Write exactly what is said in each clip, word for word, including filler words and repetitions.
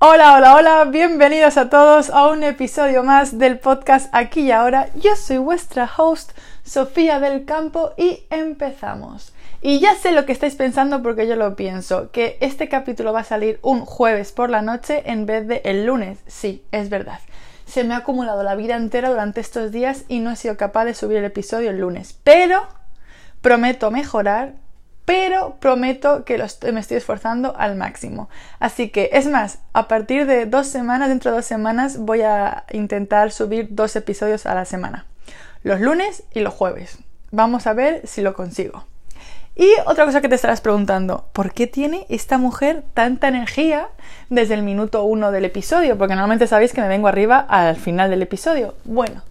Hola, hola, hola, bienvenidos a todos a un episodio más del podcast Aquí y Ahora. Yo soy vuestra host, Sofía del Campo, y empezamos. Y ya sé lo que estáis pensando porque yo lo pienso, que este capítulo va a salir un jueves por la noche en vez de el lunes. Sí, es verdad. Se me ha acumulado la vida entera durante estos días y no he sido capaz de subir el episodio el lunes. Pero prometo mejorar. Pero prometo que lo estoy, me estoy esforzando al máximo. Así que, es más, a partir de dos semanas, dentro de dos semanas, voy a intentar subir dos episodios a la semana. Los lunes y los jueves. Vamos a ver si lo consigo. Y otra cosa que te estarás preguntando, ¿por qué tiene esta mujer tanta energía desde el minuto uno del episodio? Porque normalmente sabéis que me vengo arriba al final del episodio. Bueno,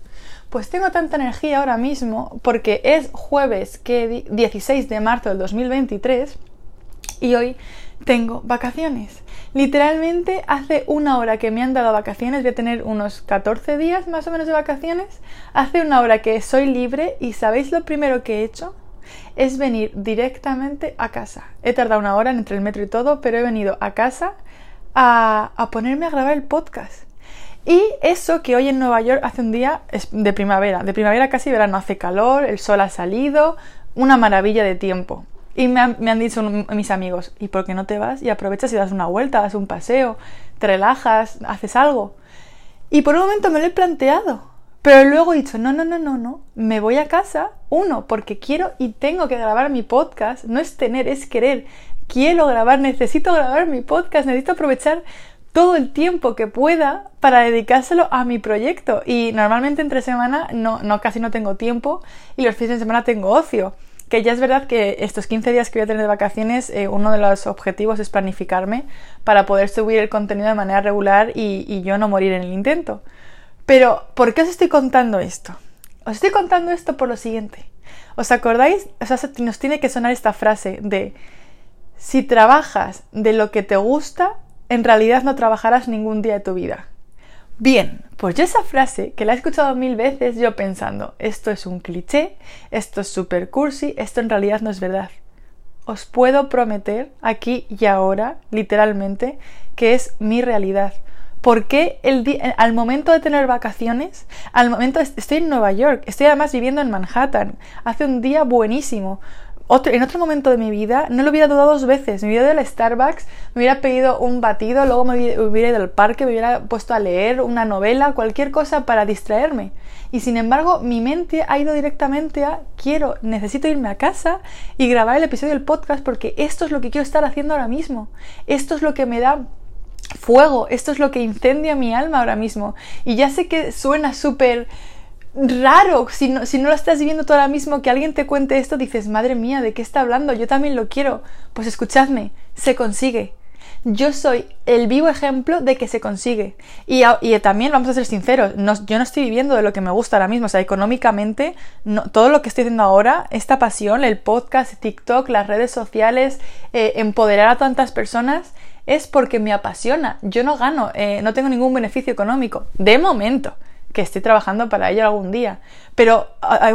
pues tengo tanta energía ahora mismo porque es jueves que dieciséis de marzo del dos mil veintitrés y hoy tengo vacaciones. Literalmente hace una hora que me han dado vacaciones, voy a tener unos catorce días más o menos de vacaciones. Hace una hora que soy libre y ¿sabéis lo primero que he hecho? Es venir directamente a casa. He tardado una hora entre el metro y todo, pero he venido a casa a, a ponerme a grabar el podcast. Y eso que hoy en Nueva York hace un día de primavera, de primavera casi verano, hace calor, el sol ha salido, una maravilla de tiempo. Y me han, me han dicho un, mis amigos, ¿y por qué no te vas y aprovechas y das una vuelta, das un paseo, te relajas, haces algo? Y por un momento me lo he planteado, pero luego he dicho, no, no, no, no, no, me voy a casa, uno, porque quiero y tengo que grabar mi podcast, no es tener, es querer, quiero grabar, necesito grabar mi podcast, necesito aprovechar todo el tiempo que pueda para dedicárselo a mi proyecto. Y normalmente entre semana no, no, casi no tengo tiempo y los fines de semana tengo ocio. Que ya es verdad que estos quince días que voy a tener de vacaciones, eh, uno de los objetivos es planificarme para poder subir el contenido de manera regular y, y yo no morir en el intento. Pero, ¿por qué os estoy contando esto? Os estoy contando esto por lo siguiente. ¿Os acordáis? O sea, nos tiene que sonar esta frase de si trabajas de lo que te gusta, en realidad no trabajarás ningún día de tu vida. Bien, pues yo esa frase, que la he escuchado mil veces, yo pensando, esto es un cliché, esto es súper cursi, esto en realidad no es verdad. Os puedo prometer, aquí y ahora, literalmente, que es mi realidad. Porque el día, al momento de tener vacaciones, al momento estoy en Nueva York, estoy además viviendo en Manhattan, hace un día buenísimo. Otro, en otro momento de mi vida no lo hubiera dudado dos veces, me hubiera ido al Starbucks, me hubiera pedido un batido, luego me hubiera ido al parque, me hubiera puesto a leer una novela, cualquier cosa para distraerme. Y sin embargo, mi mente ha ido directamente a quiero, necesito irme a casa y grabar el episodio del podcast porque esto es lo que quiero estar haciendo ahora mismo. Esto es lo que me da fuego, esto es lo que incendia mi alma ahora mismo. Y ya sé que suena súper raro, si no, si no lo estás viviendo tú ahora mismo, que alguien te cuente esto, dices, madre mía, ¿de qué está hablando? Yo también lo quiero. Pues escuchadme, se consigue. Yo soy el vivo ejemplo de que se consigue. Y, y también, vamos a ser sinceros, no, yo no estoy viviendo de lo que me gusta ahora mismo. O sea, económicamente, no, todo lo que estoy haciendo ahora, esta pasión, el podcast, TikTok, las redes sociales, eh, empoderar a tantas personas, es porque me apasiona. Yo no gano, eh, no tengo ningún beneficio económico. De momento. Que estoy trabajando para ello algún día. Pero,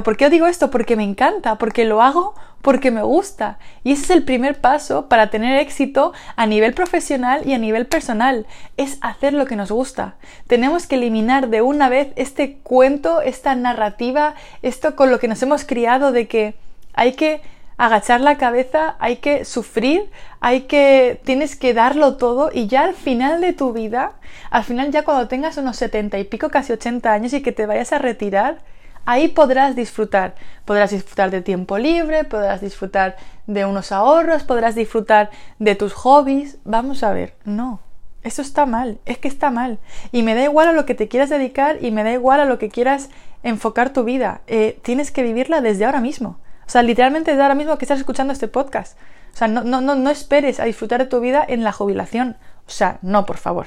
¿por qué os digo esto? Porque me encanta, porque lo hago, porque me gusta. Y ese es el primer paso para tener éxito a nivel profesional y a nivel personal. Es hacer lo que nos gusta. Tenemos que eliminar de una vez este cuento, esta narrativa, esto con lo que nos hemos criado de que hay que agachar la cabeza, hay que sufrir, hay que tienes que darlo todo y ya al final de tu vida, al final ya cuando tengas unos setenta y pico, casi ochenta años y que te vayas a retirar, ahí podrás disfrutar. Podrás disfrutar de tiempo libre, podrás disfrutar de unos ahorros, podrás disfrutar de tus hobbies. Vamos a ver, no. Eso está mal, es que está mal. Y me da igual a lo que te quieras dedicar y me da igual a lo que quieras enfocar tu vida. Eh, tienes que vivirla desde ahora mismo. O sea, literalmente desde ahora mismo que estás escuchando este podcast. O sea, no, no, no, no esperes a disfrutar de tu vida en la jubilación. O sea, no, por favor.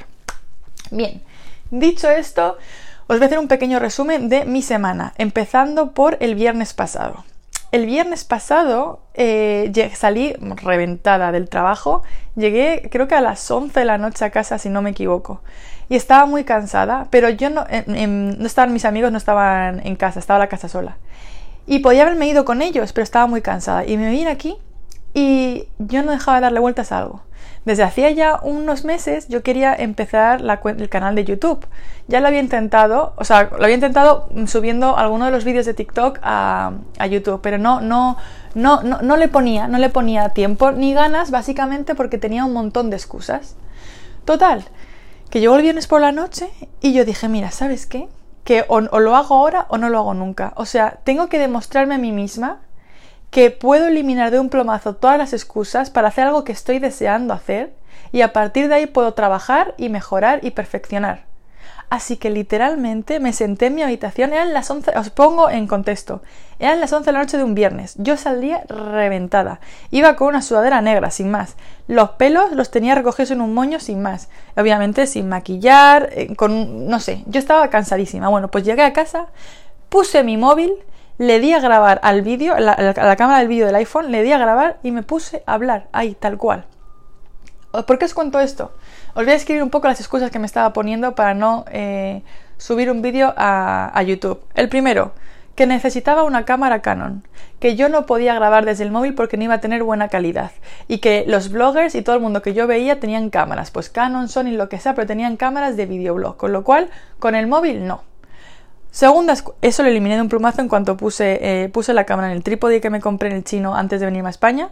Bien, dicho esto, os voy a hacer un pequeño resumen de mi semana, empezando por el viernes pasado. El viernes pasado eh, salí reventada del trabajo, llegué creo que a las once de la noche a casa, si no me equivoco, y estaba muy cansada, pero yo no, eh, eh, no estaban mis amigos, no estaban en casa, estaba la casa sola. Y podía haberme ido con ellos, pero estaba muy cansada. Y me vine aquí y yo no dejaba de darle vueltas a algo. Desde hacía ya unos meses yo quería empezar la, el canal de YouTube. Ya lo había intentado, o sea, lo había intentado subiendo alguno de los vídeos de TikTok a, a YouTube, pero no, no, no, no, no le ponía, no le ponía tiempo ni ganas, básicamente porque tenía un montón de excusas. Total, que llegó el viernes por la noche y yo dije, mira, ¿sabes qué? Que o, o lo hago ahora o no lo hago nunca. O sea, tengo que demostrarme a mí misma que puedo eliminar de un plomazo todas las excusas para hacer algo que estoy deseando hacer, y a partir de ahí puedo trabajar y mejorar y perfeccionar. Así que literalmente me senté en mi habitación, eran las once, os pongo en contexto, eran las once de la noche de un viernes, yo salía reventada, iba con una sudadera negra, sin más, los pelos los tenía recogidos en un moño, sin más, obviamente sin maquillar, con, no sé, yo estaba cansadísima. Bueno, pues llegué a casa, puse mi móvil, le di a grabar al vídeo, a la, la cámara del vídeo del iPhone, le di a grabar y me puse a hablar, ahí, tal cual. ¿Por qué os cuento esto? Os voy a escribir un poco las excusas que me estaba poniendo para no eh, subir un vídeo a, a YouTube. El primero, que necesitaba una cámara Canon, que yo no podía grabar desde el móvil porque no iba a tener buena calidad, y que los bloggers y todo el mundo que yo veía tenían cámaras, pues Canon, Sony, lo que sea, pero tenían cámaras de videoblog, con lo cual con el móvil no. Segunda, eso lo eliminé de un plumazo en cuanto puse, eh, puse la cámara en el trípode que me compré en el chino antes de venirme a España.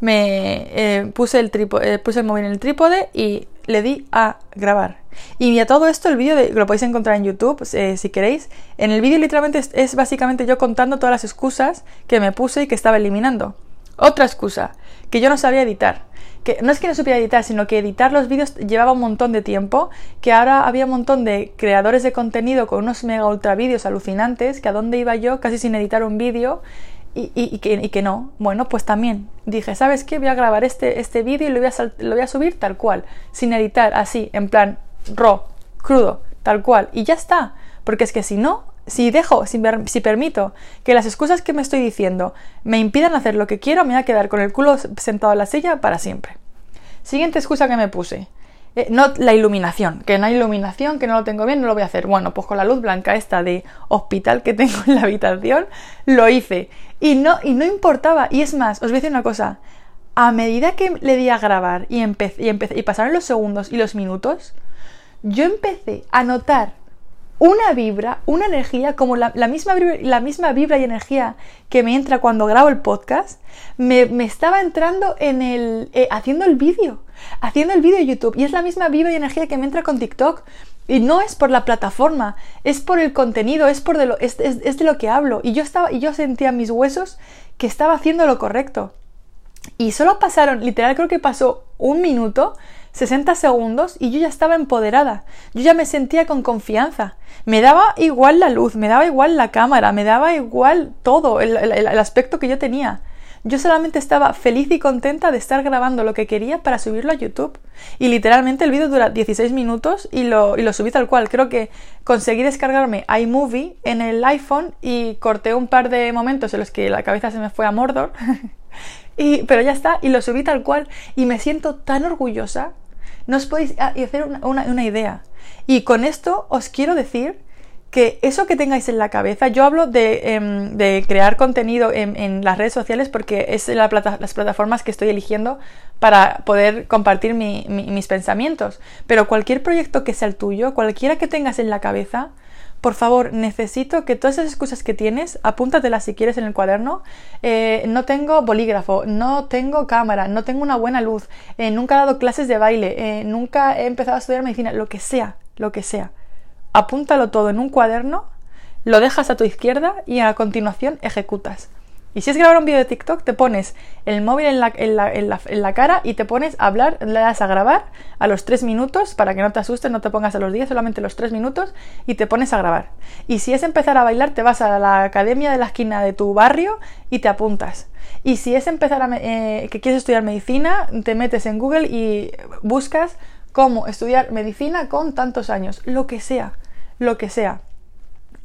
Me eh, puse, el tripo, eh, puse el móvil en el trípode y le di a grabar. Y a todo esto el vídeo lo podéis encontrar en YouTube eh, si queréis. En el vídeo literalmente es, es básicamente yo contando todas las excusas que me puse y que estaba eliminando. Otra excusa, que yo no sabía editar. Que no es que no supiera editar, sino que editar los vídeos llevaba un montón de tiempo, que ahora había un montón de creadores de contenido con unos mega ultra vídeos alucinantes, que a dónde iba yo casi sin editar un vídeo. Y, y, y, que, y que no, bueno, pues también dije, ¿sabes qué? Voy a grabar este, este vídeo y lo voy, a sal- lo voy a subir tal cual, sin editar, así, en plan raw, crudo, tal cual, y ya está, porque es que si no, si dejo, si, per- si permito que las excusas que me estoy diciendo me impidan hacer lo que quiero, me voy a quedar con el culo sentado en la silla para siempre. Siguiente excusa que me puse, eh, no, la iluminación, que no hay iluminación, que no lo tengo bien, no lo voy a hacer. Bueno, pues con la luz blanca esta de hospital que tengo en la habitación, lo hice. Y no, y no importaba, y es más, os voy a decir una cosa, a medida que le di a grabar y, empe- y, empe- y pasaron los segundos y los minutos, yo empecé a notar una vibra, una energía, como la, la, misma, vibra, la misma vibra y energía que me entra cuando grabo el podcast, me, me estaba entrando en el, eh, haciendo el vídeo, haciendo el vídeo de YouTube, y es la misma vibra y energía que me entra con TikTok. Y no es por la plataforma, es por el contenido, es, por de, lo, es, es, es de lo que hablo. Y yo, estaba, y yo sentía en mis huesos que estaba haciendo lo correcto. Y solo pasaron, literal creo que pasó un minuto, sesenta segundos, y yo ya estaba empoderada. Yo ya me sentía con confianza. Me daba igual la luz, me daba igual la cámara, me daba igual todo el, el, el aspecto que yo tenía. Yo solamente estaba feliz y contenta de estar grabando lo que quería para subirlo a YouTube. Y literalmente el vídeo dura dieciséis minutos y lo, y lo subí tal cual. Creo que conseguí descargarme iMovie en el iPhone y corté un par de momentos en los que la cabeza se me fue a Mordor. y, pero ya está, y lo subí tal cual. Y me siento tan orgullosa. No os podéis hacer una, una, una idea. Y con esto os quiero decir que eso que tengáis en la cabeza, yo hablo de, eh, de crear contenido en, en las redes sociales porque es la plata, las plataformas que estoy eligiendo para poder compartir mi, mi, mis pensamientos, pero cualquier proyecto que sea el tuyo, cualquiera que tengas en la cabeza, por favor, necesito que todas esas excusas que tienes, apúntatelas si quieres en el cuaderno. Eh, no tengo bolígrafo, no tengo cámara, no tengo una buena luz, eh, nunca he dado clases de baile, eh, nunca he empezado a estudiar medicina, lo que sea, lo que sea. Apúntalo todo en un cuaderno, lo dejas a tu izquierda y a continuación ejecutas. Y si es grabar un vídeo de TikTok, te pones el móvil en la, en la, en la, en la cara y te pones a hablar, le das a grabar a los tres minutos para que no te asustes, no te pongas a los diez, solamente los tres minutos, y te pones a grabar. Y si es empezar a bailar, te vas a la academia de la esquina de tu barrio y te apuntas. Y si es empezar a, eh, que quieres estudiar medicina, te metes en Google y buscas cómo estudiar medicina con tantos años, lo que sea, lo que sea.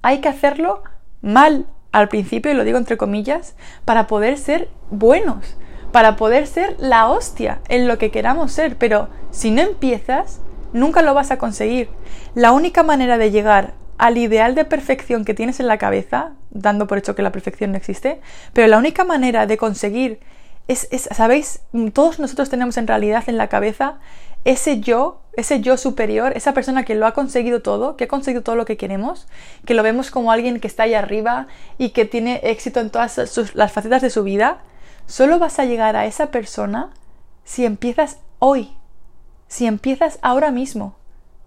Hay que hacerlo mal al principio, y lo digo entre comillas, para poder ser buenos, para poder ser la hostia en lo que queramos ser, pero si no empiezas, nunca lo vas a conseguir. La única manera de llegar al ideal de perfección que tienes en la cabeza, dando por hecho que la perfección no existe, pero la única manera de conseguir es, es, ¿sabéis? Todos nosotros tenemos en realidad en la cabeza ese yo, ese yo superior, esa persona que lo ha conseguido todo, que ha conseguido todo lo que queremos, que lo vemos como alguien que está ahí arriba y que tiene éxito en todas sus, las facetas de su vida. Solo vas a llegar a esa persona si empiezas hoy, si empiezas ahora mismo,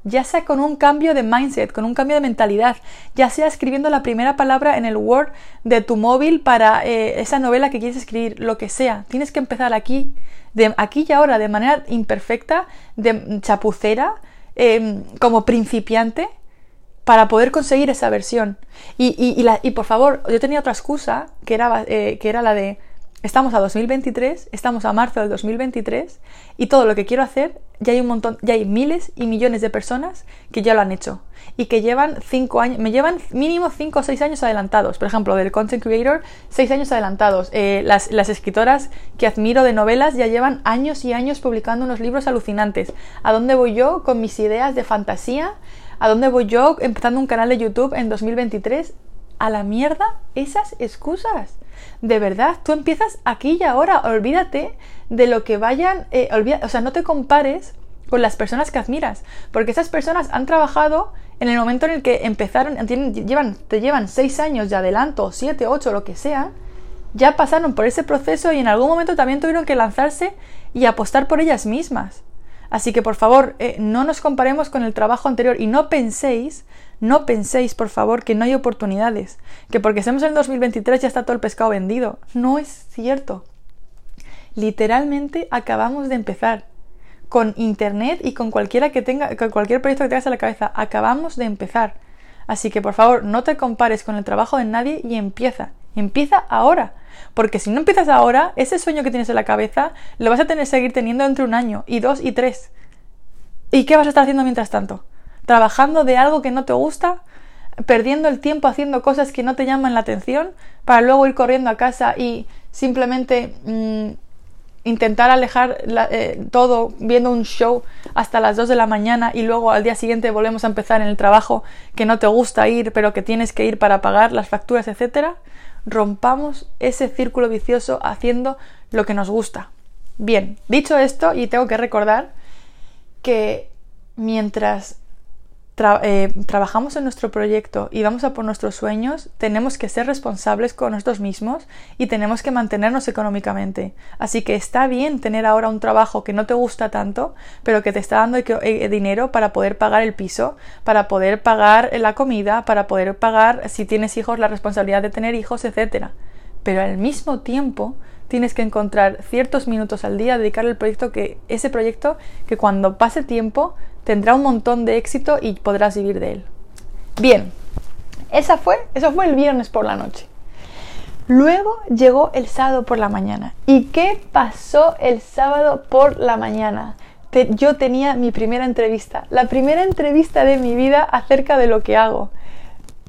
ya sea con un cambio de mindset, con un cambio de mentalidad, ya sea escribiendo la primera palabra en el Word de tu móvil para eh, esa novela que quieres escribir, lo que sea. Tienes que empezar aquí, de aquí y ahora, de manera imperfecta, de chapucera, eh, como principiante, para poder conseguir esa versión. Y, y, y, la, y por favor, yo tenía otra excusa, que era, eh, que era la de estamos a dos mil veintitrés, estamos a marzo del dos mil veintitrés y todo lo que quiero hacer, ya hay un montón, ya hay miles y millones de personas que ya lo han hecho y que llevan cinco años, me llevan mínimo cinco o seis años adelantados. Por ejemplo, del content creator, seis años adelantados. Eh, las, las escritoras que admiro de novelas ya llevan años y años publicando unos libros alucinantes. ¿A dónde voy yo con mis ideas de fantasía? ¿A dónde voy yo empezando un canal de YouTube en dos mil veintitrés? A la mierda esas excusas. De verdad, tú empiezas aquí y ahora. Olvídate de lo que vayan... Eh, olvida, o sea, no te compares con las personas que admiras. Porque esas personas han trabajado en el momento en el que empezaron... Tienen, llevan, te llevan seis años de adelanto, siete, ocho, lo que sea. Ya pasaron por ese proceso y en algún momento también tuvieron que lanzarse y apostar por ellas mismas. Así que, por favor, eh, no nos comparemos con el trabajo anterior y no penséis... No penséis, por favor, que no hay oportunidades, que porque estemos en dos mil veintitrés ya está todo el pescado vendido. No es cierto. Literalmente acabamos de empezar. Con internet y con cualquiera que tenga, con cualquier proyecto que tengas en la cabeza, acabamos de empezar. Así que, por favor, no te compares con el trabajo de nadie y empieza. Empieza ahora. Porque si no empiezas ahora, ese sueño que tienes en la cabeza lo vas a tener seguir teniendo entre un año, y dos, y tres. ¿Y qué vas a estar haciendo mientras tanto? ¿Trabajando de algo que no te gusta? ¿Perdiendo el tiempo haciendo cosas que no te llaman la atención? Para luego ir corriendo a casa y simplemente mmm, intentar alejar la, eh, todo viendo un show hasta las dos de la mañana y luego al día siguiente volvemos a empezar en el trabajo que no te gusta ir pero que tienes que ir para pagar las facturas, etcétera. Rompamos ese círculo vicioso haciendo lo que nos gusta. Bien, dicho esto, y tengo que recordar que mientras... Tra- eh, trabajamos en nuestro proyecto y vamos a por nuestros sueños, tenemos que ser responsables con nosotros mismos y tenemos que mantenernos económicamente. Así que está bien tener ahora un trabajo que no te gusta tanto, pero que te está dando e- dinero para poder pagar el piso, para poder pagar la comida, para poder pagar, si tienes hijos, la responsabilidad de tener hijos, etcétera. Pero al mismo tiempo tienes que encontrar ciertos minutos al día, dedicarle al proyecto que, ese proyecto que cuando pase tiempo tendrá un montón de éxito y podrás vivir de él. Bien, esa fue, eso fue el viernes por la noche. Luego llegó el sábado por la mañana. ¿Y qué pasó el sábado por la mañana? Te, yo tenía mi primera entrevista, la primera entrevista de mi vida acerca de lo que hago.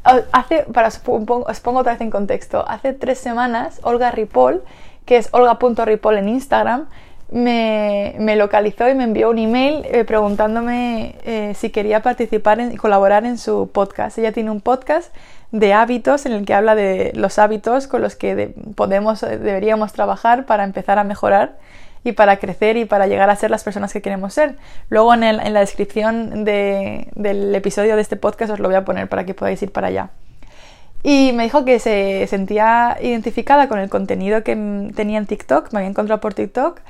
Hace, para, os pongo, os pongo otra vez en contexto, hace tres semanas Olga Ripoll, que es olga punto ripoll en Instagram, Me, me localizó y me envió un email eh, preguntándome eh, si quería participar y colaborar en su podcast. Ella tiene un podcast de hábitos en el que habla de los hábitos con los que de, podemos, deberíamos trabajar para empezar a mejorar y para crecer y para llegar a ser las personas que queremos ser. Luego en, el, en la descripción de, del episodio de este podcast os lo voy a poner para que podáis ir para allá. Y me dijo que se sentía identificada con el contenido que tenía en TikTok, me había encontrado por TikTok,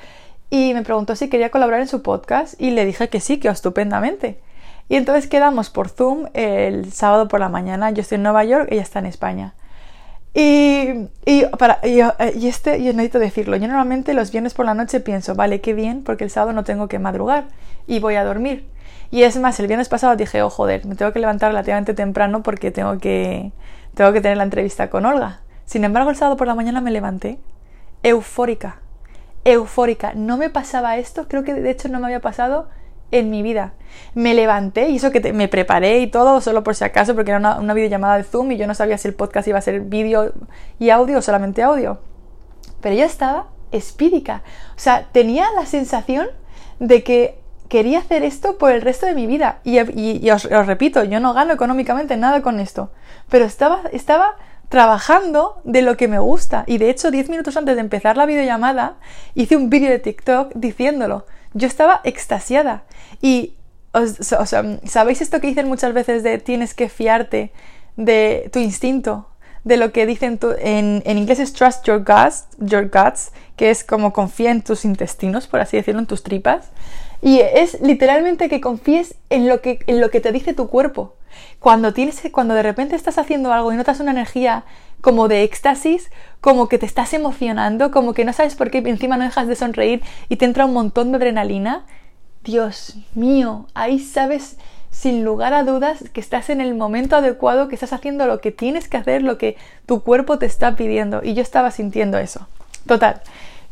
y me preguntó si quería colaborar en su podcast y le dije que sí, que estupendamente. Y entonces quedamos por Zoom el sábado por la mañana. Yo estoy en Nueva York, ella está en España. Y, y, para, y, y este, yo necesito decirlo, yo normalmente los viernes por la noche pienso, vale, qué bien, porque el sábado no tengo que madrugar y voy a dormir. Y es más, el viernes pasado dije, oh joder, me tengo que levantar relativamente temprano porque tengo que, tengo que tener la entrevista con Olga. Sin embargo, el sábado por la mañana me levanté eufórica. Eufórica, no me pasaba esto, creo que de hecho no me había pasado en mi vida. Me levanté y eso que te, me preparé y todo, solo por si acaso, porque era una, una videollamada de Zoom y yo no sabía si el podcast iba a ser vídeo y audio o solamente audio. Pero yo estaba espírica, o sea, tenía la sensación de que quería hacer esto por el resto de mi vida. Y, y, y os, os repito, yo no gano económicamente nada con esto, pero estaba, estaba trabajando de lo que me gusta. Y de hecho, diez minutos antes de empezar la videollamada, hice un vídeo de TikTok diciéndolo. Yo estaba extasiada. Y, o sea, ¿sabéis esto que dicen muchas veces de tienes que fiarte de tu instinto? De lo que dicen tu, en, en inglés es trust your guts, your guts, que es como confía en tus intestinos, por así decirlo, en tus tripas. Y es literalmente que confíes en lo que, en lo que te dice tu cuerpo. Cuando tienes, cuando de repente estás haciendo algo y notas una energía como de éxtasis, como que te estás emocionando, como que no sabes por qué, encima no dejas de sonreír y te entra un montón de adrenalina. Dios mío, ahí sabes sin lugar a dudas que estás en el momento adecuado, que estás haciendo lo que tienes que hacer, lo que tu cuerpo te está pidiendo. Y yo estaba sintiendo eso. Total,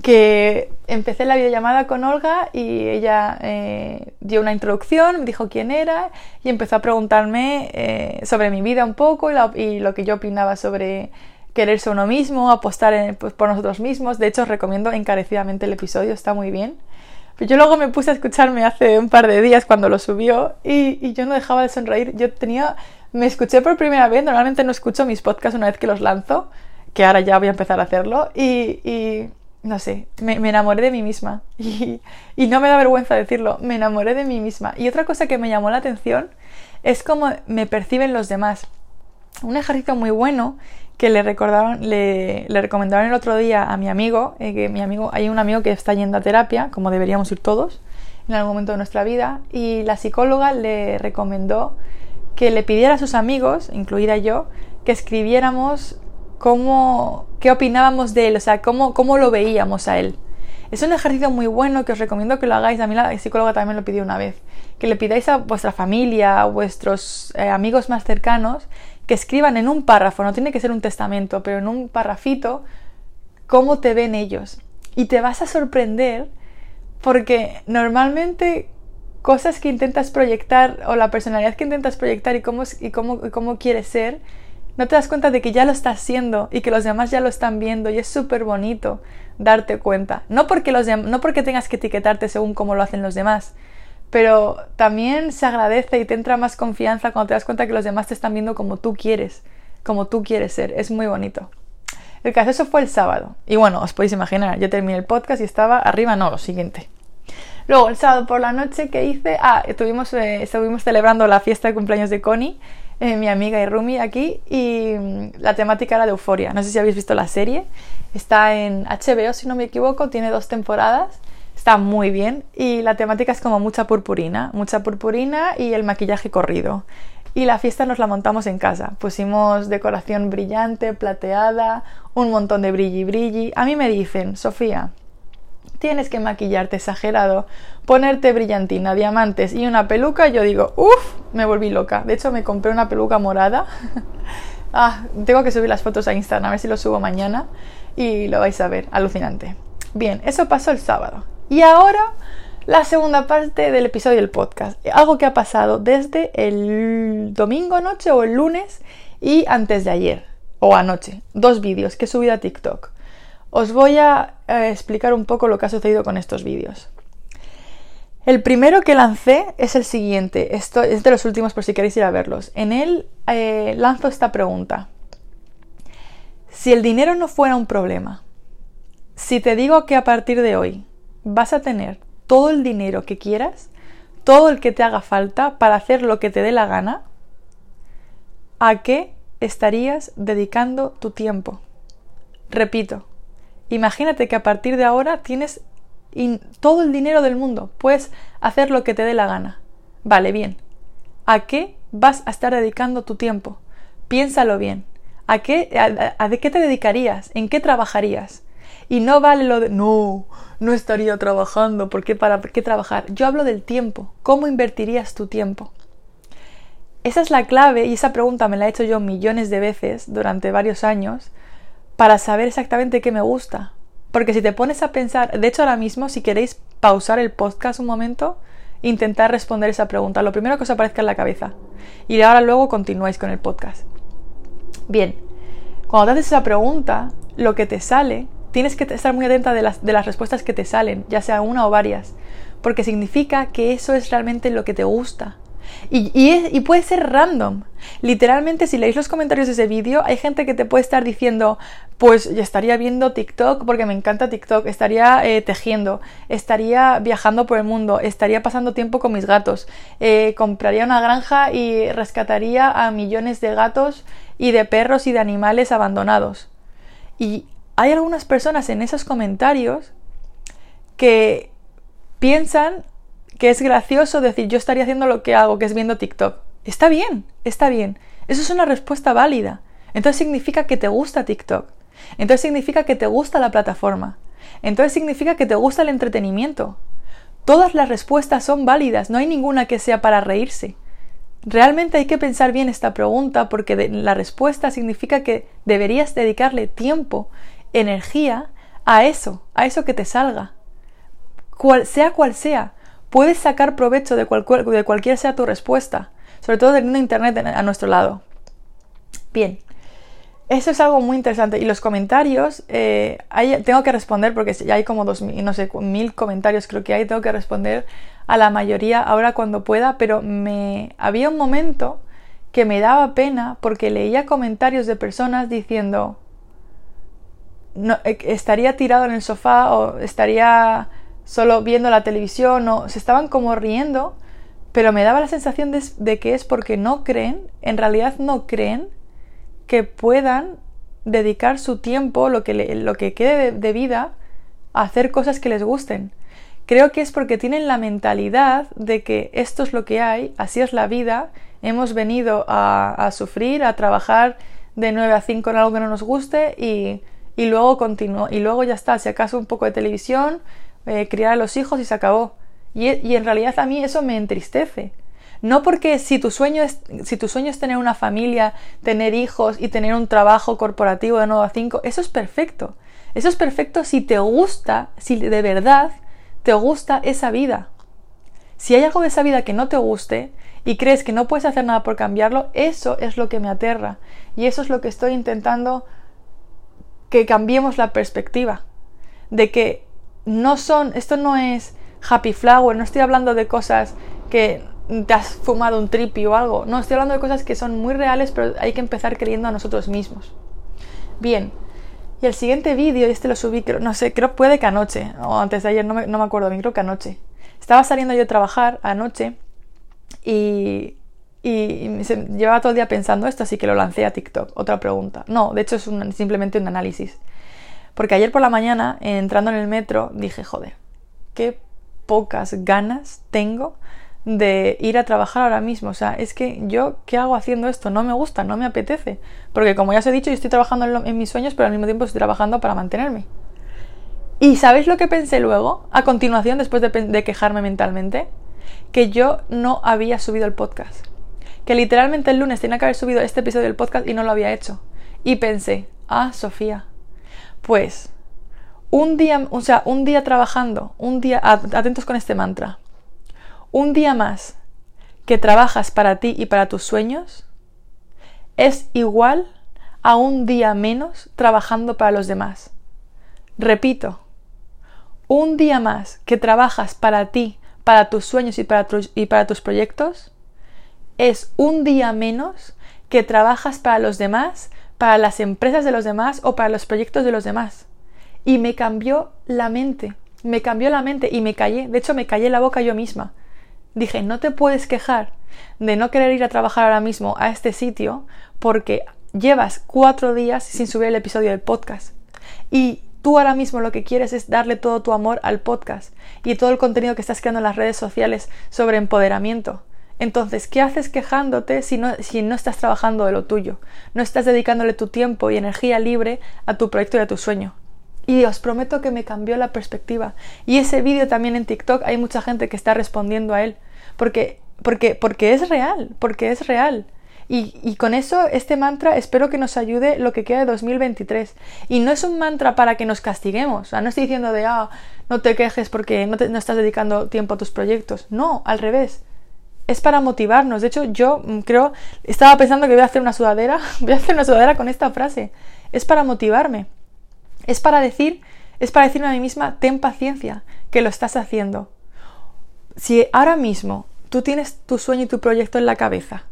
que empecé la videollamada con Olga y ella eh, dio una introducción, dijo quién era y empezó a preguntarme eh, sobre mi vida un poco y, la, y lo que yo opinaba sobre quererse uno mismo, apostar en, pues, por nosotros mismos. De hecho, os recomiendo encarecidamente el episodio, está muy bien. Yo luego me puse a escucharme hace un par de días cuando lo subió y, y yo no dejaba de sonreír. Yo tenía... Me escuché por primera vez. Normalmente no escucho mis podcasts una vez que los lanzo, que ahora ya voy a empezar a hacerlo. Y... y no sé, me, me enamoré de mí misma. Y, y no me da vergüenza decirlo. Me enamoré de mí misma. Y otra cosa que me llamó la atención es cómo me perciben los demás. Un ejercicio muy bueno que le recordaron, le, le recomendaron el otro día a mi amigo, eh, que mi amigo, hay un amigo que está yendo a terapia, como deberíamos ir todos en algún momento de nuestra vida, y la psicóloga le recomendó que le pidiera a sus amigos, incluida yo, que escribiéramos cómo, qué opinábamos de él, o sea, cómo, cómo lo veíamos a él. Es un ejercicio muy bueno que os recomiendo que lo hagáis. A mí la psicóloga también lo pidió una vez. Que le pidáis a vuestra familia, a vuestros eh, amigos más cercanos, que escriban en un párrafo, no tiene que ser un testamento, pero en un parrafito, cómo te ven ellos. Y te vas a sorprender porque normalmente cosas que intentas proyectar o la personalidad que intentas proyectar y cómo, y cómo, y cómo quieres ser, no te das cuenta de que ya lo estás siendo y que los demás ya lo están viendo y es súper bonito darte cuenta. No porque, los de, no porque tengas que etiquetarte según cómo lo hacen los demás, pero también se agradece y te entra más confianza cuando te das cuenta que los demás te están viendo como tú quieres, como tú quieres ser. Es muy bonito. El caso, eso fue el sábado. Y bueno, os podéis imaginar, yo terminé el podcast y estaba arriba, no, lo siguiente. Luego, el sábado por la noche, ¿qué hice? Ah, estuvimos, eh, estuvimos celebrando la fiesta de cumpleaños de Connie, eh, mi amiga y roomie aquí, y la temática era de Euphoria. No sé si habéis visto la serie. Está en H B O, si no me equivoco, tiene dos temporadas. Está muy bien y la temática es como mucha purpurina, mucha purpurina y el maquillaje corrido. Y la fiesta nos la montamos en casa. Pusimos decoración brillante, plateada, un montón de brilli brilli. A mí me dicen, Sofía, tienes que maquillarte exagerado, ponerte brillantina, diamantes y una peluca. Yo digo, uff, me volví loca. De hecho, me compré una peluca morada. Ah, tengo que subir las fotos a Instagram, a ver si lo subo mañana y lo vais a ver, alucinante. Bien, eso pasó el sábado. Y ahora la segunda parte del episodio del podcast. Algo que ha pasado desde el domingo noche o el lunes y antes de ayer o anoche. Dos vídeos que he subido a TikTok. Os voy a eh, explicar un poco lo que ha sucedido con estos vídeos. El primero que lancé es el siguiente. Esto es de los últimos por si queréis ir a verlos. En él eh, lanzo esta pregunta. Si el dinero no fuera un problema, si te digo que a partir de hoy vas a tener todo el dinero que quieras, todo el que te haga falta para hacer lo que te dé la gana, ¿a qué estarías dedicando tu tiempo? Repito, imagínate que a partir de ahora tienes todo el dinero del mundo, puedes hacer lo que te dé la gana. Vale, bien. ¿A qué vas a estar dedicando tu tiempo? Piénsalo bien. ¿A qué, a, a, a de qué te dedicarías? ¿En qué trabajarías? Y no vale lo de, no, no estaría trabajando, ¿por qué, para qué trabajar? Yo hablo del tiempo, ¿cómo invertirías tu tiempo? Esa es la clave y esa pregunta me la he hecho yo millones de veces durante varios años para saber exactamente qué me gusta. Porque si te pones a pensar, de hecho ahora mismo, si queréis pausar el podcast un momento, intentad responder esa pregunta, lo primero que os aparezca en la cabeza. Y ahora luego continuáis con el podcast. Bien, cuando te haces esa pregunta, lo que te sale... Tienes que estar muy atenta de las, de las respuestas que te salen, ya sea una o varias, porque significa que eso es realmente lo que te gusta. Y, y, es, y puede ser random. Literalmente, si leéis los comentarios de ese vídeo, hay gente que te puede estar diciendo, pues ya estaría viendo TikTok porque me encanta TikTok, estaría eh, tejiendo, estaría viajando por el mundo, estaría pasando tiempo con mis gatos, eh, compraría una granja y rescataría a millones de gatos y de perros y de animales abandonados. Y hay algunas personas en esos comentarios que piensan que es gracioso decir yo estaría haciendo lo que hago, que es viendo TikTok. Está bien, está bien. Eso es una respuesta válida. Entonces significa que te gusta TikTok. Entonces significa que te gusta la plataforma. Entonces significa que te gusta el entretenimiento. Todas las respuestas son válidas. No hay ninguna que sea para reírse. Realmente hay que pensar bien esta pregunta porque de, la respuesta significa que deberías dedicarle tiempo, energía a eso, a eso que te salga. Cual, sea cual sea. Puedes sacar provecho de, cual, de cualquier sea tu respuesta, sobre todo teniendo internet a nuestro lado. Bien, eso es algo muy interesante. Y los comentarios, eh, hay, tengo que responder porque ya hay como dos mil, no sé, mil comentarios creo que hay, tengo que responder a la mayoría ahora cuando pueda, pero me había un momento que me daba pena porque leía comentarios de personas diciendo no, estaría tirado en el sofá o estaría solo viendo la televisión, o se estaban como riendo, pero me daba la sensación de, de que es porque no creen, en realidad no creen que puedan dedicar su tiempo, lo que, le, lo que quede de, de vida, a hacer cosas que les gusten. Creo que es porque tienen la mentalidad de que esto es lo que hay, así es la vida, hemos venido a, a sufrir, a trabajar de nueve a cinco en algo que no nos guste y, y luego continúo, y luego ya está, si acaso un poco de televisión, Eh, criar a los hijos y se acabó. Y, y en realidad a mí eso me entristece. No porque si tu sueño es, si tu sueño es tener una familia, tener hijos y tener un trabajo corporativo de nueve a cinco, eso es perfecto. Eso es perfecto si te gusta, si de verdad te gusta esa vida. Si hay algo de esa vida que no te guste y crees que no puedes hacer nada por cambiarlo, eso es lo que me aterra. Y eso es lo que estoy intentando que cambiemos la perspectiva. De que no son, esto no es happy flower, no estoy hablando de cosas que te has fumado un tripi o algo, no, estoy hablando de cosas que son muy reales, pero hay que empezar creyendo a nosotros mismos. Bien, y el siguiente vídeo, este lo subí, creo, no sé, creo puede que anoche, o antes de ayer, no me, no me acuerdo bien, creo que anoche. Estaba saliendo yo a trabajar anoche y, y se, llevaba todo el día pensando esto, así que lo lancé a TikTok, otra pregunta. No, de hecho es un, simplemente un análisis. Porque ayer por la mañana, entrando en el metro, dije, joder, qué pocas ganas tengo de ir a trabajar ahora mismo. O sea, es que yo, ¿qué hago haciendo esto? No me gusta, no me apetece. Porque como ya os he dicho, yo estoy trabajando en, lo, en mis sueños, pero al mismo tiempo estoy trabajando para mantenerme. ¿Y sabéis lo que pensé luego? A continuación, después de, de quejarme mentalmente, que yo no había subido el podcast. Que literalmente el lunes tenía que haber subido este episodio del podcast y no lo había hecho. Y pensé, ah, Sofía... Pues, un día, o sea, un día trabajando, un día, atentos con este mantra, un día más que trabajas para ti y para tus sueños es igual a un día menos trabajando para los demás. Repito, un día más que trabajas para ti, para tus sueños y para, tu, y para tus proyectos es un día menos que trabajas para los demás, para las empresas de los demás o para los proyectos de los demás. Y me cambió la mente, me cambió la mente y me callé, de hecho me callé la boca yo misma. Dije, no te puedes quejar de no querer ir a trabajar ahora mismo a este sitio porque llevas cuatro días sin subir el episodio del podcast. Y tú ahora mismo lo que quieres es darle todo tu amor al podcast y todo el contenido que estás creando en las redes sociales sobre empoderamiento. Entonces, ¿qué haces quejándote si no, si no estás trabajando de lo tuyo? No estás dedicándole tu tiempo y energía libre a tu proyecto y a tu sueño. Y os prometo que me cambió la perspectiva. Y ese vídeo también en TikTok hay mucha gente que está respondiendo a él. Porque, porque, porque es real, porque es real. Y, y con eso, este mantra espero que nos ayude lo que queda de dos mil veintitrés. Y no es un mantra para que nos castiguemos. O sea, no estoy diciendo de, ah, no te quejes porque no, te, no estás dedicando tiempo a tus proyectos. No, al revés. Es para motivarnos. De hecho, yo creo... Estaba pensando que voy a hacer una sudadera. Voy a hacer una sudadera con esta frase. Es para motivarme. Es para decir... Es para decirme a mí misma, ten paciencia, que lo estás haciendo. Si ahora mismo tú tienes tu sueño y tu proyecto en la cabeza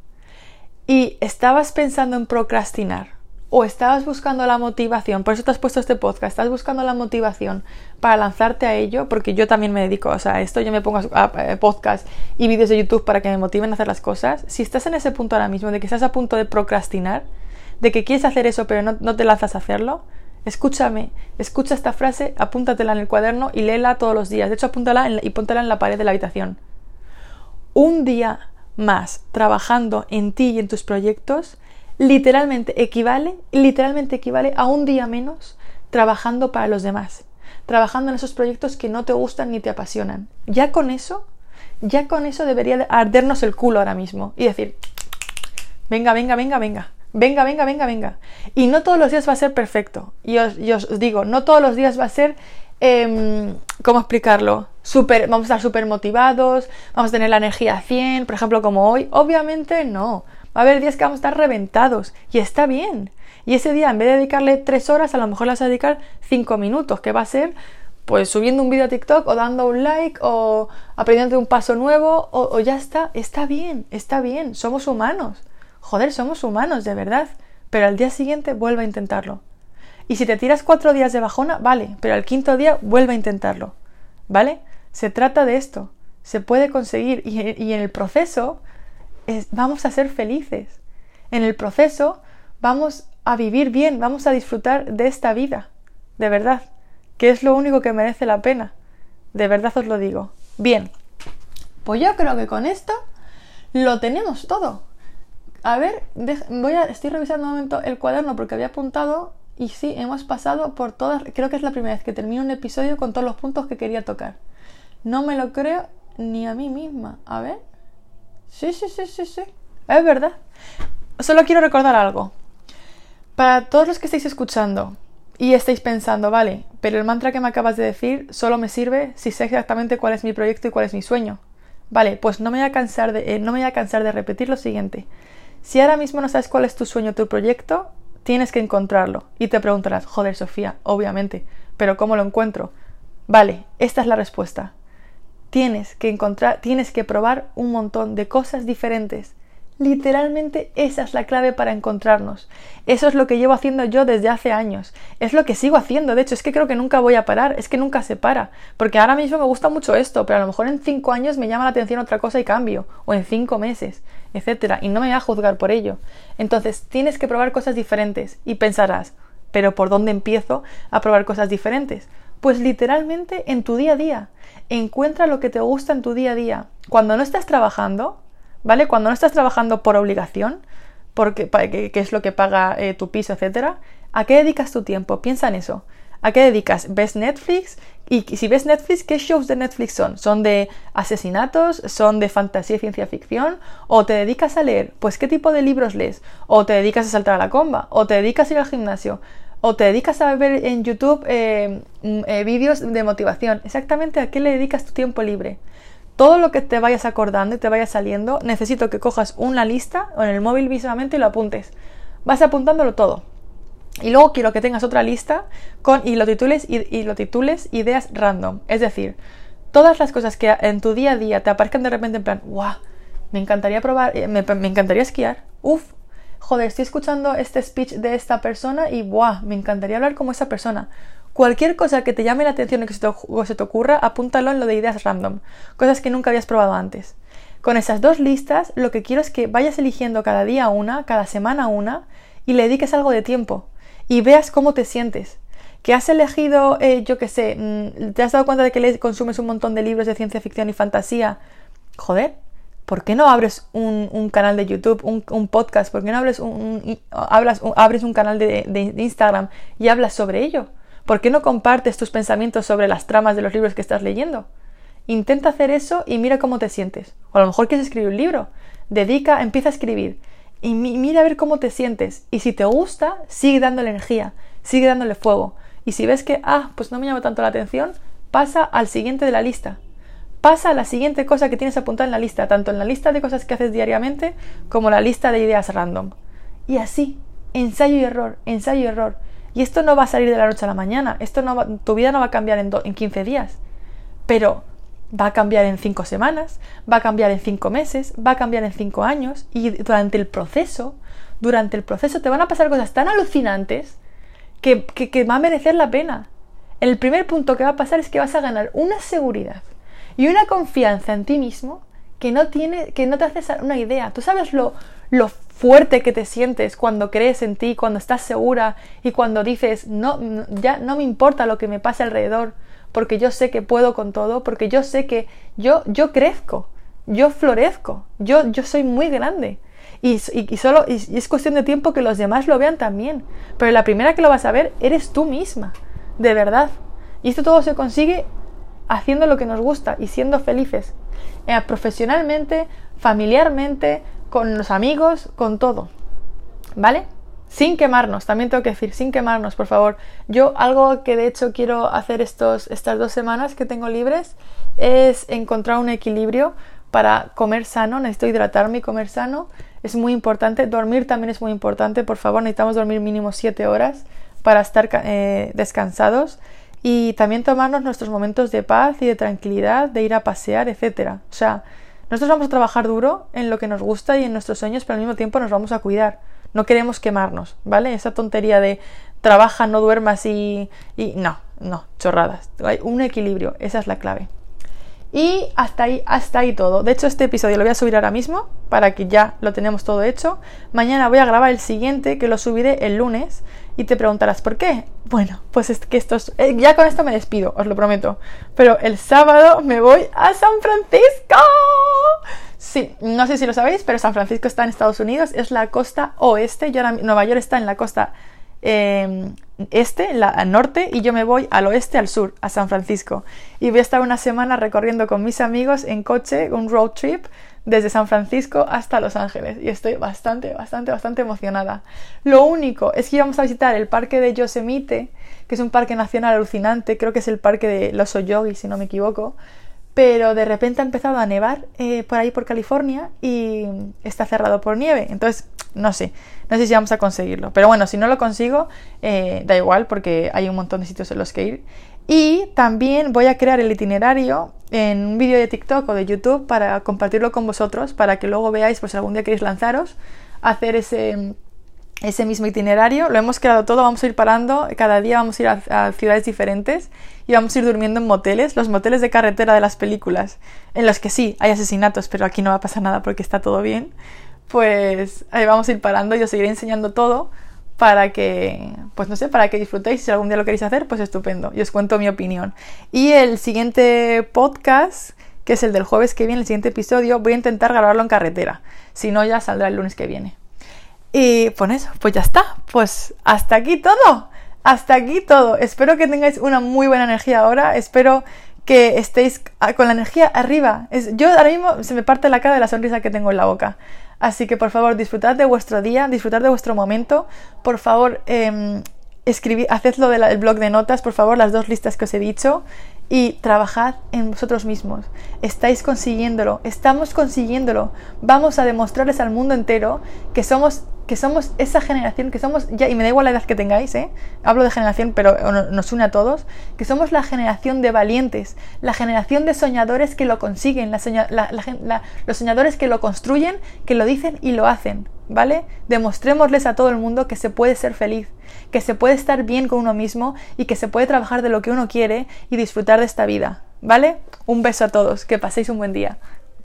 y estabas pensando en procrastinar o estabas buscando la motivación, por eso te has puesto este podcast, estás buscando la motivación para lanzarte a ello, porque yo también me dedico, o sea, esto yo me pongo a, a, a podcast y vídeos de YouTube para que me motiven a hacer las cosas. Si estás en ese punto ahora mismo de que estás a punto de procrastinar, de que quieres hacer eso pero no, no te lanzas a hacerlo, escúchame, escucha esta frase, apúntatela en el cuaderno y léela todos los días. De hecho, apúntala en la, y póntela en la pared de la habitación. Un día más trabajando en ti y en tus proyectos literalmente equivale, literalmente equivale a un día menos trabajando para los demás, trabajando en esos proyectos que no te gustan ni te apasionan. Ya con eso, ya con eso debería ardernos el culo ahora mismo y decir, venga, venga, venga, venga. Venga, venga, venga, venga. Y no todos los días va a ser perfecto. Y os, y os digo, no todos los días va a ser, eh, ¿cómo explicarlo? Super, vamos a estar súper motivados, vamos a tener la energía a cien, por ejemplo, como hoy. Obviamente no. Va a haber días que vamos a estar reventados. Y está bien. Y ese día, en vez de dedicarle tres horas, a lo mejor le vas a dedicar cinco minutos, que va a ser pues subiendo un vídeo a TikTok o dando un like o aprendiendo un paso nuevo o, o ya está. Está bien, está bien. Somos humanos. Joder, somos humanos, de verdad. Pero al día siguiente vuelve a intentarlo. Y si te tiras cuatro días de bajona, vale. Pero al quinto día vuelve a intentarlo. ¿Vale? Se trata de esto. Se puede conseguir. Y, y en el proceso es, vamos a ser felices. En el proceso vamos a vivir bien. Vamos a disfrutar de esta vida. De verdad. Que es lo único que merece la pena. De verdad os lo digo. Bien. Pues yo creo que con esto lo tenemos todo. A ver, voy a, estoy revisando un momento el cuaderno porque había apuntado y sí, hemos pasado por todas. Creo que es la primera vez que termino un episodio con todos los puntos que quería tocar. No me lo creo ni a mí misma. A ver. Sí, sí, sí, sí, sí. Es verdad. Solo quiero recordar algo. Para todos los que estáis escuchando y estáis pensando, vale, pero el mantra que me acabas de decir solo me sirve si sé exactamente cuál es mi proyecto y cuál es mi sueño. Vale, pues no me voy a cansar de, eh, no me voy a cansar de repetir lo siguiente. Si ahora mismo no sabes cuál es tu sueño, tu proyecto, tienes que encontrarlo. Y te preguntarás, joder, Sofía, obviamente, pero ¿cómo lo encuentro? Vale, esta es la respuesta. Tienes que encontrar, tienes que probar un montón de cosas diferentes. Literalmente esa es la clave para encontrarnos. Eso es lo que llevo haciendo yo desde hace años. Es lo que sigo haciendo, de hecho, es que creo que nunca voy a parar, es que nunca se para. Porque ahora mismo me gusta mucho esto, pero a lo mejor en cinco años me llama la atención otra cosa y cambio. O en cinco meses. Etcétera, y no me voy a juzgar por ello. Entonces tienes que probar cosas diferentes y pensarás, ¿pero por dónde empiezo a probar cosas diferentes? Pues literalmente en tu día a día. Encuentra lo que te gusta en tu día a día. Cuando no estás trabajando, ¿vale? Cuando no estás trabajando por obligación, porque que, que es lo que paga eh, tu piso, etcétera, ¿a qué dedicas tu tiempo? Piensa en eso. ¿A qué dedicas? ¿Ves Netflix? Y si ves Netflix, ¿qué shows de Netflix son? ¿Son de asesinatos? ¿Son de fantasía y ciencia ficción? ¿O te dedicas a leer? Pues ¿qué tipo de libros lees? ¿O te dedicas a saltar a la comba? ¿O te dedicas a ir al gimnasio? ¿O te dedicas a ver en YouTube eh, eh, vídeos de motivación? Exactamente, ¿a qué le dedicas tu tiempo libre? Todo lo que te vayas acordando y te vaya saliendo, necesito que cojas una lista o en el móvil visualmente y lo apuntes. Vas apuntándolo todo. Y luego quiero que tengas otra lista con, y, lo titules, y, y lo titules ideas random. Es decir, todas las cosas que en tu día a día te aparezcan de repente en plan, ¡guau! Me encantaría probar, me, me encantaría esquiar. ¡Uf! Joder, estoy escuchando este speech de esta persona y ¡guau! Me encantaría hablar como esa persona. Cualquier cosa que te llame la atención y que se te, o se te ocurra, apúntalo en lo de ideas random. Cosas que nunca habías probado antes. Con esas dos listas, lo que quiero es que vayas eligiendo cada día una, cada semana una, y le dediques algo de tiempo. Y veas cómo te sientes. Que has elegido, eh, yo qué sé, te has dado cuenta de que le consumes un montón de libros de ciencia ficción y fantasía. Joder, ¿por qué no abres un, un canal de YouTube, un, un podcast? ¿Por qué no abres un, un, hablas, un, abres un canal de, de, de Instagram y hablas sobre ello? ¿Por qué no compartes tus pensamientos sobre las tramas de los libros que estás leyendo? Intenta hacer eso y mira cómo te sientes. O a lo mejor quieres escribir un libro. Dedica, empieza a escribir. Y mira a ver cómo te sientes. Y si te gusta, sigue dándole energía, sigue dándole fuego. Y si ves que, ah, pues no me llama tanto la atención, pasa al siguiente de la lista. Pasa a la siguiente cosa que tienes apuntada en la lista, tanto en la lista de cosas que haces diariamente como la lista de ideas random. Y así, ensayo y error, ensayo y error. Y esto no va a salir de la noche a la mañana, esto no va, tu vida no va a cambiar en, do, en quince días. Pero va a cambiar en cinco semanas, va a cambiar en cinco meses, va a cambiar en cinco años, y durante el proceso, durante el proceso te van a pasar cosas tan alucinantes que, que, que va a merecer la pena. El primer punto que va a pasar es que vas a ganar una seguridad y una confianza en ti mismo que no tiene, que no te haces una idea. Tú sabes lo, lo fuerte que te sientes cuando crees en ti, cuando estás segura y cuando dices, no, ya no me importa lo que me pase alrededor, porque yo sé que puedo con todo, porque yo sé que yo, yo crezco, yo florezco, yo, yo soy muy grande. Y, y, y, solo, y, y es cuestión de tiempo que los demás lo vean también. Pero la primera que lo vas a ver eres tú misma, de verdad. Y esto todo se consigue haciendo lo que nos gusta y siendo felices. Eh, profesionalmente, familiarmente, con los amigos, con todo. ¿Vale? Sin quemarnos, también tengo que decir, sin quemarnos, por favor. Yo algo que de hecho quiero hacer estos, estas dos semanas que tengo libres es encontrar un equilibrio para comer sano. Necesito hidratarme y comer sano. Es muy importante. Dormir también es muy importante. Por favor, necesitamos dormir mínimo siete horas para estar eh, descansados. Y también tomarnos nuestros momentos de paz y de tranquilidad, de ir a pasear, etcétera. O sea, nosotros vamos a trabajar duro en lo que nos gusta y en nuestros sueños, pero al mismo tiempo nos vamos a cuidar. No queremos quemarnos, ¿vale? Esa tontería de trabaja, no duermas y... y no, no, chorradas. Hay un equilibrio, esa es la clave. Y hasta ahí, hasta ahí todo. De hecho, este episodio lo voy a subir ahora mismo para que ya lo tenemos todo hecho. Mañana voy a grabar el siguiente, que lo subiré el lunes. Y te preguntarás, ¿por qué? Bueno, pues es que estos... Eh, ya con esto me despido, os lo prometo. Pero el sábado me voy a San Francisco. Sí, no sé si lo sabéis, pero San Francisco está en Estados Unidos. Es la costa oeste. Yo ahora, Nueva York está en la costa eh, este, la norte. Y yo me voy al oeste, al sur, a San Francisco. Y voy a estar una semana recorriendo con mis amigos en coche, un road trip, desde San Francisco hasta Los Ángeles, y estoy bastante, bastante, bastante emocionada. Lo único es que íbamos a visitar el parque de Yosemite, que es un parque nacional alucinante, creo que es el parque de los Yogi, si no me equivoco, pero de repente ha empezado a nevar eh, por ahí por California y está cerrado por nieve, entonces no sé, no sé si vamos a conseguirlo, pero bueno, si no lo consigo, eh, da igual, porque hay un montón de sitios en los que ir. Y también voy a crear el itinerario en un vídeo de TikTok o de YouTube para compartirlo con vosotros, para que luego veáis, pues si algún día queréis lanzaros, hacer ese, ese mismo itinerario. Lo hemos creado todo, vamos a ir parando, cada día vamos a ir a, a ciudades diferentes y vamos a ir durmiendo en moteles, los moteles de carretera de las películas, en los que sí, hay asesinatos, pero aquí no va a pasar nada porque está todo bien. Pues ahí vamos a ir parando y os seguiré enseñando todo, para que, pues no sé, para que disfrutéis. Si algún día lo queréis hacer, pues estupendo, y os cuento mi opinión. Y el siguiente podcast, que es el del jueves que viene, el siguiente episodio, voy a intentar grabarlo en carretera, si no ya saldrá el lunes que viene. Y pues eso, pues ya está, pues hasta aquí todo, hasta aquí todo. Espero que tengáis una muy buena energía ahora, espero que estéis con la energía arriba. Es, yo ahora mismo se me parte la cara de la sonrisa que tengo en la boca. Así que por favor, disfrutad de vuestro día, disfrutad de vuestro momento. Por favor, eh, escribid, haced lo del blog de notas, por favor, las dos listas que os he dicho, y trabajad en vosotros mismos. Estáis consiguiéndolo, estamos consiguiéndolo. Vamos a demostrarles al mundo entero que somos, que somos esa generación, que somos ya, y me da igual la edad que tengáis, ¿eh? Hablo de generación, pero nos une a todos, que somos la generación de valientes, la generación de soñadores que lo consiguen, la soña, la, la, la, los soñadores que lo construyen, que lo dicen y lo hacen, ¿vale? Demostrémosles a todo el mundo que se puede ser feliz, que se puede estar bien con uno mismo y que se puede trabajar de lo que uno quiere y disfrutar de esta vida, ¿vale? Un beso a todos, que paséis un buen día.